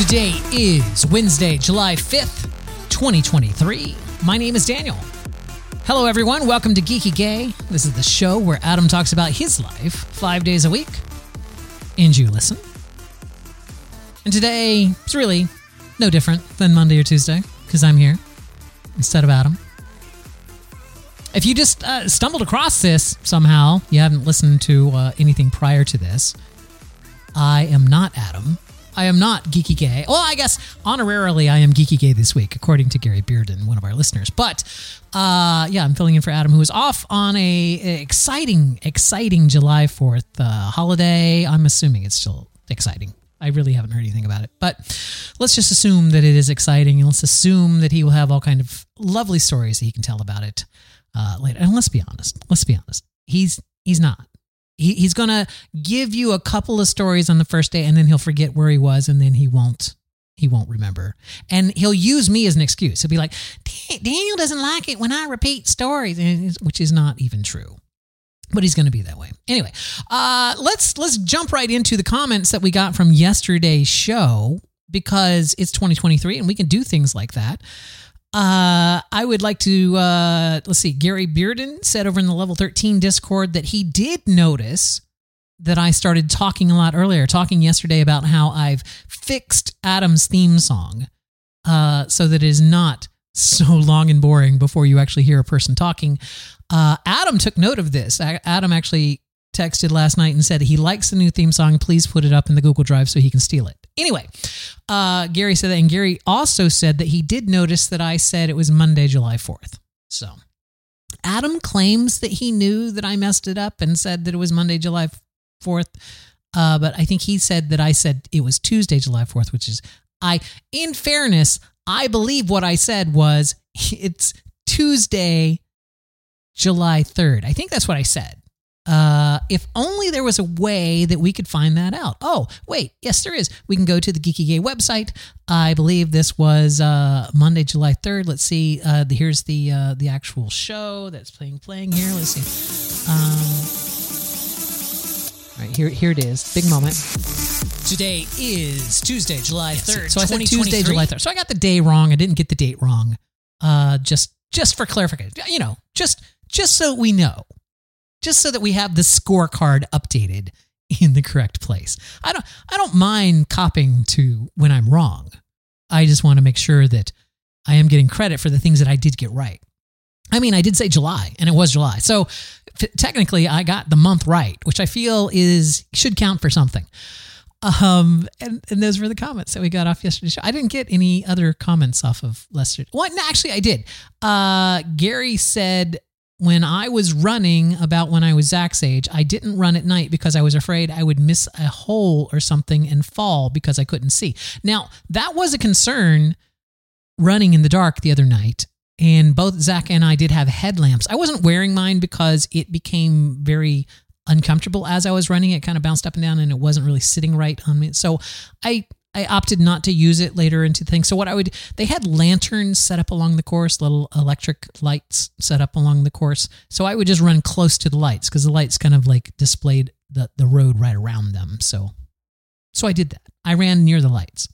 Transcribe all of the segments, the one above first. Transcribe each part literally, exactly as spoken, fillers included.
Today is Wednesday, July fifth, twenty twenty-three. My name is Daniel. Hello, everyone. Welcome to Geeky Gay. This is the show where Adam talks about his life five days a week, and you listen. And today, it's really no different than Monday or Tuesday, because I'm here instead of Adam. If you just uh, stumbled across this somehow, you haven't listened to uh, anything prior to this, I am not Adam. I am not Geeky Gay. Well, I guess honorarily I am Geeky Gay this week, according to Gary Bearden, one of our listeners. But uh, yeah, I'm filling in for Adam, who is off on a, a exciting, exciting July fourth uh, holiday. I'm assuming it's still exciting. I really haven't heard anything about it, but let's just assume that it is exciting, and let's assume that he will have all kind of lovely stories that he can tell about it uh, later. And let's be honest. Let's be honest. He's he's not. He's going to give you a couple of stories on the first day, and then he'll forget where he was, and then he won't he won't remember. And he'll use me as an excuse. He'll be like, Daniel doesn't like it when I repeat stories, which is not even true. But he's going to be that way. Anyway, uh, let's let's jump right into the comments that we got from yesterday's show, because it's twenty twenty-three, and we can do things like that. Uh, I would like to, uh, let's see, Gary Bearden said over in the Level thirteen Discord that he did notice that I started talking a lot earlier, talking yesterday about how I've fixed Adam's theme song uh, so that it is not so long and boring before you actually hear a person talking. Uh, Adam took note of this. Adam actually texted last night and said he likes the new theme song. Please put it up in the Google Drive so he can steal it. Anyway, uh, Gary said that, and Gary also said that he did notice that I said it was Monday, July fourth. So Adam claims that he knew that I messed it up and said that it was Monday, July fourth. Uh, but I think he said that I said it was Tuesday, July fourth, which is, I, in fairness, I believe what I said was it's Tuesday, July third. I think that's what I said. Uh, if only there was a way that we could find that out. Oh, wait. Yes, there is. We can go to the Geeky Gay website. I believe this was uh, Monday, July third. Let's see. Uh, the, here's the uh, the actual show that's playing playing here. Let's see. Um, all right, here, here it is. Big moment. Today is Tuesday, July third. Yes, so I said Tuesday, July third. So I got the day wrong. I didn't get the date wrong. Uh, just just for clarification. You know, just just so we know. Just so that we have the scorecard updated in the correct place. I don't I don't mind copping to when I'm wrong. I just want to make sure that I am getting credit for the things that I did get right. I mean, I did say July, and it was July. So f- technically, I got the month right, which I feel is should count for something. Um, and, and those were the comments that we got off yesterday's show. I didn't get any other comments off of Lester. Well, no, actually, I did. Uh, Gary said... When I was running about when I was Zach's age, I didn't run at night because I was afraid I would miss a hole or something and fall because I couldn't see. Now, that was a concern running in the dark the other night, and both Zach and I did have headlamps. I wasn't wearing mine because it became very uncomfortable as I was running. It kind of bounced up and down, and it wasn't really sitting right on me. So I... I opted not to use it later into things. So what I would, they had lanterns set up along the course, little electric lights set up along the course. So I would just run close to the lights because the lights kind of like displayed the, the road right around them. So, so I did that. I ran near the lights.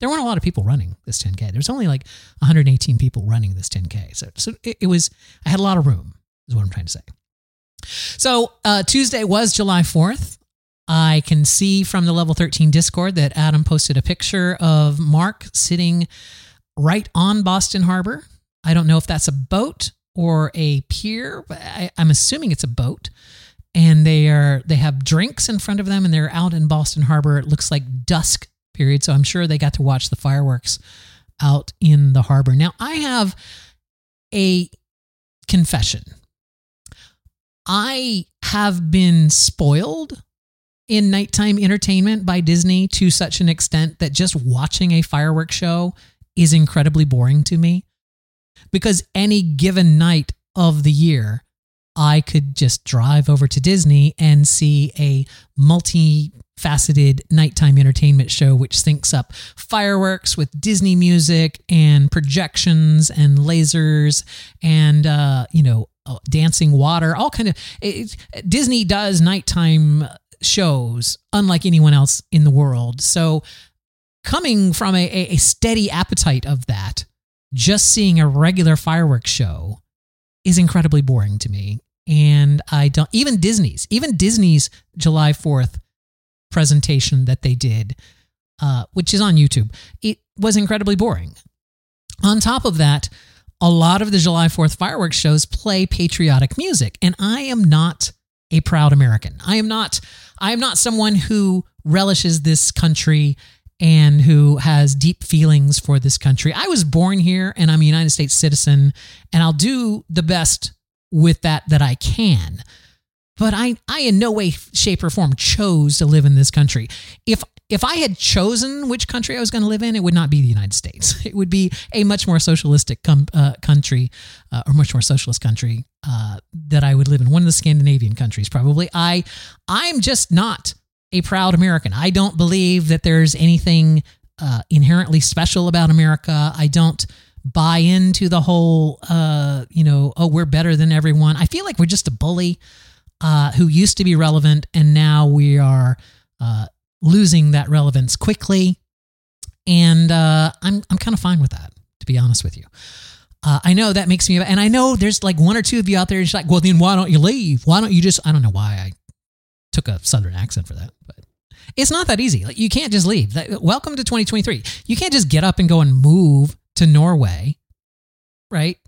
There weren't a lot of people running this ten K. There's only like one hundred eighteen people running this ten K. So, so it, it was, I had a lot of room is what I'm trying to say. So uh, Tuesday was July fourth. I can see from the Level thirteen Discord that Adam posted a picture of Mark sitting right on Boston Harbor. I don't know if that's a boat or a pier, but I, I'm assuming it's a boat. And they are they have drinks in front of them, and they're out in Boston Harbor. It looks like dusk period, so I'm sure they got to watch the fireworks out in the harbor. Now, I have a confession. I have been spoiled in nighttime entertainment by Disney to such an extent that just watching a fireworks show is incredibly boring to me, because any given night of the year, I could just drive over to Disney and see a multi-faceted nighttime entertainment show, which syncs up fireworks with Disney music and projections and lasers and, uh, you know, dancing water, all kind of, it, it, Disney does nighttime shows unlike anyone else in the world. So coming from a, a steady appetite of that, just seeing a regular fireworks show is incredibly boring to me. And I don't, even Disney's, even Disney's July fourth presentation that they did, uh, which is on YouTube, it was incredibly boring. On top of that, a lot of the July fourth fireworks shows play patriotic music, and I am not a proud American. I am not, I am not someone who relishes this country and who has deep feelings for this country. I was born here and I'm a United States citizen, and I'll do the best with that that I can. But I, I in no way, shape, or form chose to live in this country. If if I had chosen which country I was going to live in, it would not be the United States. It would be a much more socialistic com- uh, country, uh, or much more socialist country uh, that I would live in. One of the Scandinavian countries, probably. I I'm just not a proud American. I don't believe that there's anything uh, inherently special about America. I don't buy into the whole, uh, you know, oh, we're better than everyone. I feel like we're just a bully uh, who used to be relevant, and now we are uh, losing that relevance quickly. And uh, I'm I'm kind of fine with that, to be honest with you. Uh, I know that makes me, and I know there's like one or two of you out there who's like, well, then why don't you leave? Why don't you just, I don't know why I took a Southern accent for that, but it's not that easy. Like, you can't just leave. Welcome to twenty twenty-three. You can't just get up and go and move to Norway, right?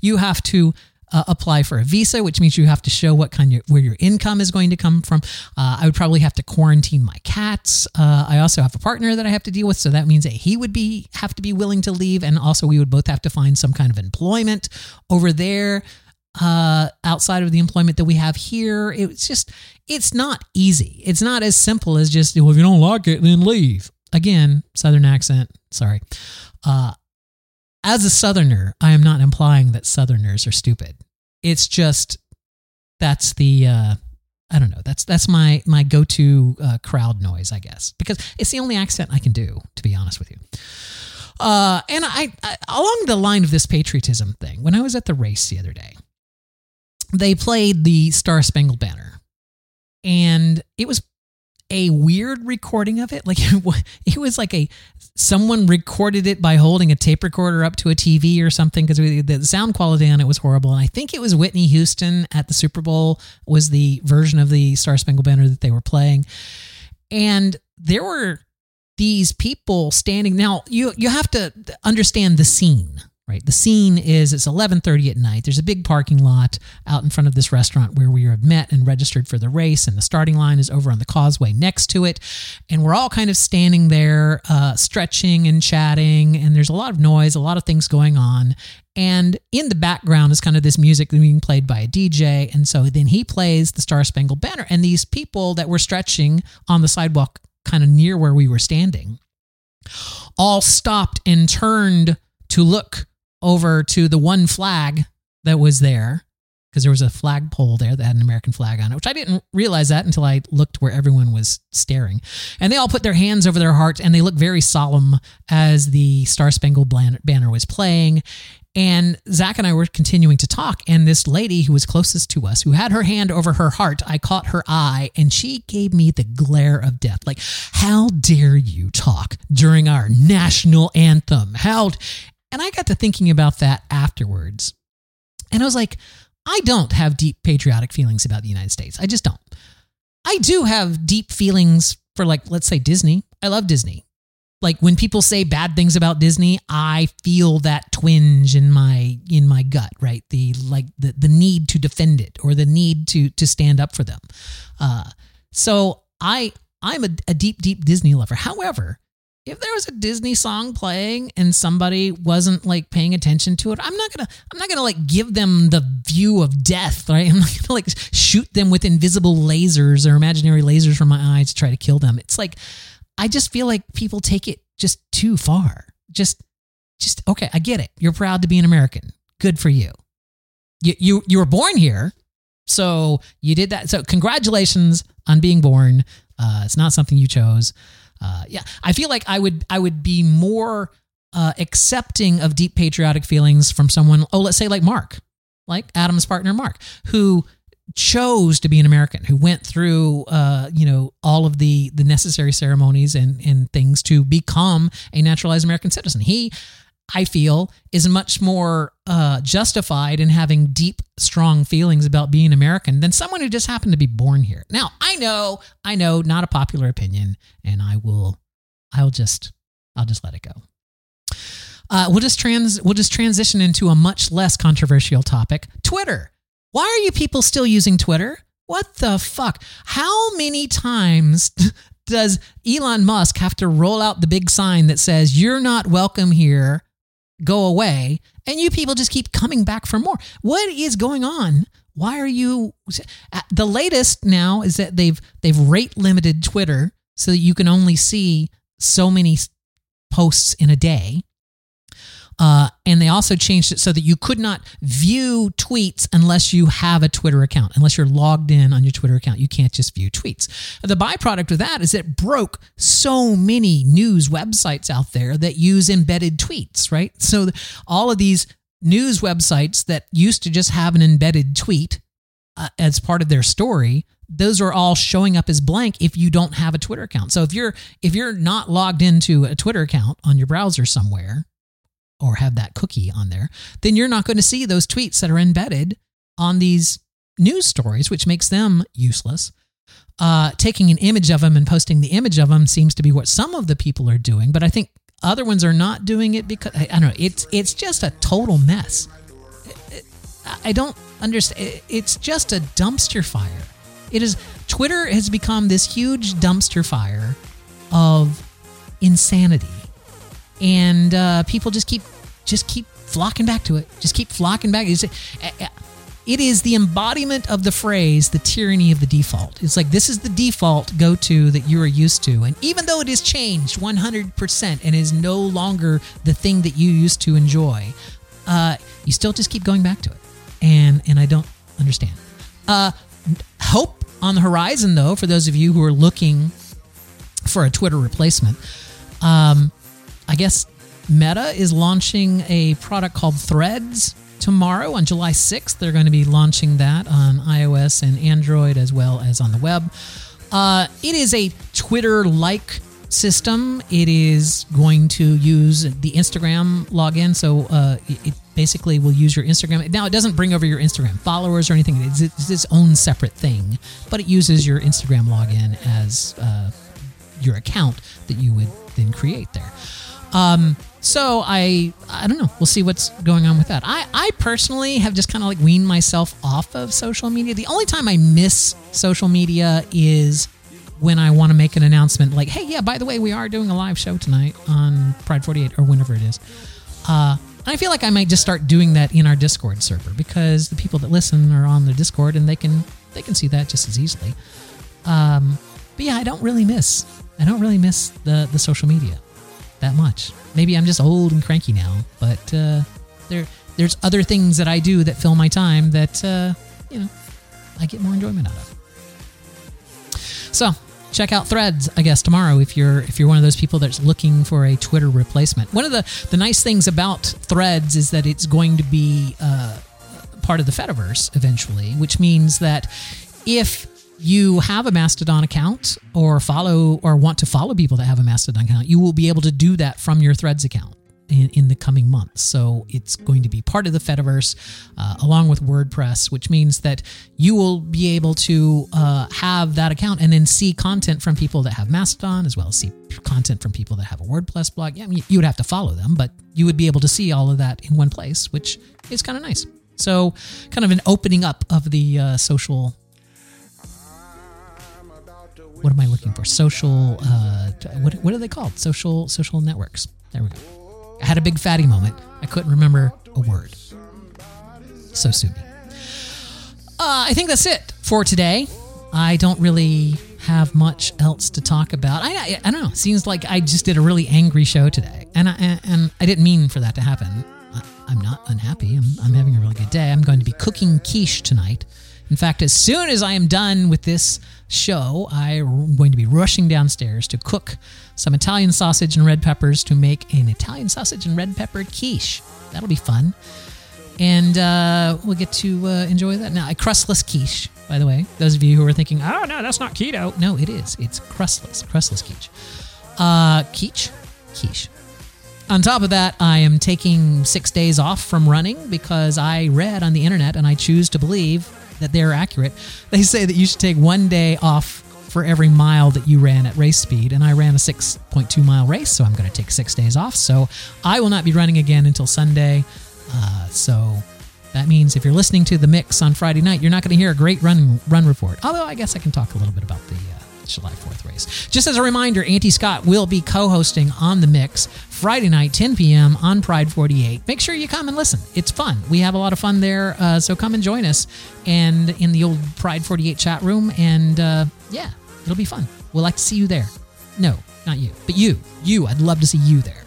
You have to uh, apply for a visa, which means you have to show what kind of, where your income is going to come from. Uh, I would probably have to quarantine my cats. Uh, I also have a partner that I have to deal with, so that means that he would be have to be willing to leave, and also we would both have to find some kind of employment over there. Uh, outside of the employment that we have here. It's just, it's not easy. It's not as simple as just, well, if you don't like it, then leave. Again, Southern accent, sorry. Uh, as a Southerner, I am not implying that Southerners are stupid. It's just, that's the, uh, I don't know, that's that's my, my go-to uh, crowd noise, I guess, because it's the only accent I can do, to be honest with you. Uh, and I, I along the line of this patriotism thing, when I was at the race the other day, they played the Star Spangled Banner, and it was a weird recording of it. Like it was like a, someone recorded it by holding a tape recorder up to a T V or something, because the sound quality on it was horrible. And I think it was Whitney Houston at the Super Bowl was the version of the Star Spangled Banner that they were playing. And there were these people standing. Now you, you have to understand the scene. Right. The scene is it's eleven thirty at night. There's a big parking lot out in front of this restaurant where we are met and registered for the race. And the starting line is over on the causeway next to it. And we're all kind of standing there, uh, stretching and chatting. And there's a lot of noise, a lot of things going on. And in the background is kind of this music being played by a D J. And so then he plays the Star Spangled Banner. And these people that were stretching on the sidewalk kind of near where we were standing all stopped and turned to look over to the one flag that was there, because there was a flagpole there that had an American flag on it, which I didn't realize that until I looked where everyone was staring. And they all put their hands over their hearts, and they looked very solemn as the Star Spangled Banner was playing. And Zach and I were continuing to talk, and this lady who was closest to us, who had her hand over her heart, I caught her eye, and she gave me the glare of death. Like, how dare you talk during our national anthem? How... And I got to thinking about that afterwards. And I was like, I don't have deep patriotic feelings about the United States. I just don't. I do have deep feelings for, like, let's say Disney. I love Disney. Like, when people say bad things about Disney, I feel that twinge in my in my gut, right? The like the, the need to defend it, or the need to to stand up for them. Uh, so I I'm a, a deep, deep Disney lover. However, if there was a Disney song playing and somebody wasn't like paying attention to it, I'm not gonna, I'm not gonna like give them the view of death, right? I'm not gonna like shoot them with invisible lasers or imaginary lasers from my eyes to try to kill them. It's like, I just feel like people take it just too far. Just, just okay. I get it. You're proud to be an American. Good for you. You, you, you were born here, so you did that. So congratulations on being born. Uh, it's not something you chose. Uh, yeah, I feel like I would I would be more uh, accepting of deep patriotic feelings from someone, oh, let's say like Mark, like Adam's partner Mark, who chose to be an American, who went through, uh, you know, all of the, the necessary ceremonies and, and things to become a naturalized American citizen. He, I feel, is much more uh, justified in having deep, strong feelings about being American than someone who just happened to be born here. Now, I know, I know, not a popular opinion, and I will, I'll just, I'll just let it go. Uh, we'll just trans, we'll just transition into a much less controversial topic: Twitter. Why are you people still using Twitter? What the fuck? How many times does Elon Musk have to roll out the big sign that says, "You're not welcome here, go away," and you people just keep coming back for more? What is going on? Why are you... The latest now is that they've they've rate limited Twitter so that you can only see so many posts in a day. Uh, and they also changed it so that you could not view tweets unless you have a Twitter account, unless you're logged in on your Twitter account. You can't just view tweets. The byproduct of that is it broke so many news websites out there that use embedded tweets, right? So all of these news websites that used to just have an embedded tweet uh, as part of their story, those are all showing up as blank if you don't have a Twitter account. So if you're if you're not logged into a Twitter account on your browser somewhere, or have that cookie on there, then you're not going to see those tweets that are embedded on these news stories, which makes them useless. Uh, taking an image of them and posting the image of them seems to be what some of the people are doing, but I think other ones are not doing it because, I, I don't know, it's it's just a total mess. I don't understand. It's just a dumpster fire. It is, Twitter has become this huge dumpster fire of insanity. And uh, people just keep, just keep flocking back to it. Just keep flocking back. It's, it is the embodiment of the phrase, the tyranny of the default. It's like, this is the default go-to that you are used to. And even though it has changed one hundred percent and is no longer the thing that you used to enjoy, uh, you still just keep going back to it. And and I don't understand. Uh, hope on the horizon, though, for those of you who are looking for a Twitter replacement. Um... I guess Meta is launching a product called Threads tomorrow on July sixth. They're going to be launching that on iOS and Android as well as on the web. Uh, it is a Twitter-like system. It is going to use the Instagram login, so uh, it basically will use your Instagram. Now, it doesn't bring over your Instagram followers or anything. It's, it's its own separate thing, but it uses your Instagram login as uh, your account that you would then create there. Um, so I, I don't know. We'll see what's going on with that. I, I personally have just kind of like weaned myself off of social media. The only time I miss social media is when I want to make an announcement like, hey, yeah, by the way, we are doing a live show tonight on Pride forty-eight or whenever it is. Uh, and I feel like I might just start doing that in our Discord server because the people that listen are on the Discord and they can, they can see that just as easily. Um, but yeah, I don't really miss, I don't really miss the, the social media that much. Maybe I'm just old and cranky now, but uh, there there's other things that I do that fill my time that uh, you know, I get more enjoyment out of. So check out Threads, I guess, tomorrow if you're if you're one of those people that's looking for a Twitter replacement. One of the the nice things about Threads is that it's going to be uh, part of the Fediverse eventually, which means that if you have a Mastodon account or follow or want to follow people that have a Mastodon account, you will be able to do that from your Threads account in, in the coming months. So it's going to be part of the Fediverse uh, along with WordPress, which means that you will be able to uh, have that account and then see content from people that have Mastodon as well as see content from people that have a WordPress blog. Yeah, I mean, you would have to follow them, but you would be able to see all of that in one place, which is kind of nice. So kind of an opening up of the uh, social... What am I looking for? Social, uh, what what are they called? Social social networks. There we go. I had a big fatty moment. I couldn't remember a word. So sue me. Uh, I think that's it for today. I don't really have much else to talk about. I, I, I don't know. It seems like I just did a really angry show today. And I, and, and I didn't mean for that to happen. I, I'm not unhappy. I'm, I'm having a really good day. I'm going to be cooking quiche tonight. In fact, as soon as I am done with this show, I'm going to be rushing downstairs to cook some Italian sausage and red peppers to make an Italian sausage and red pepper quiche. That'll be fun. And uh, we'll get to uh, enjoy that. Now, a crustless quiche, by the way. Those of you who are thinking, oh, no, that's not keto. No, it is. It's crustless. Crustless quiche. Uh, quiche? Quiche. On top of that, I am taking six days off from running because I read on the internet, and I choose to believe that they're accurate. They say that you should take one day off for every mile that you ran at race speed. And I ran a six point two mile race, so I'm going to take six days off. So I will not be running again until Sunday. Uh, so that means if you're listening to The Mix on Friday night, you're not going to hear a great run run report. Although I guess I can talk a little bit about the uh, July fourth race. Just as a reminder, Auntie Scott will be co-hosting on The Mix Friday night, ten p.m. on Pride forty-eight. Make sure you come and listen. It's fun. We have a lot of fun there, uh, so come and join us and in the old Pride forty-eight chat room. And uh, yeah, it'll be fun. We'll like to see you there. No, not you, but you. You. I'd love to see you there.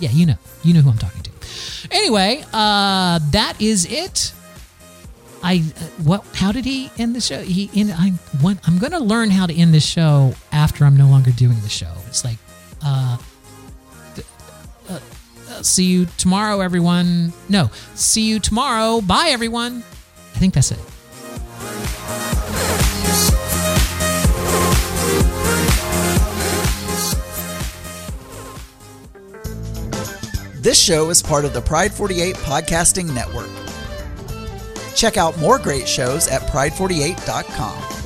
Yeah, you know. You know who I'm talking to. Anyway, uh, that is it. I uh, what? How did he end the show? He in I want, I'm going to learn how to end this show after I'm no longer doing the show. It's like, uh, th- uh, uh, see you tomorrow, everyone. No, see you tomorrow. Bye, everyone. I think that's it. This show is part of the Pride forty-eight Podcasting Network. Check out more great shows at pride forty-eight dot com.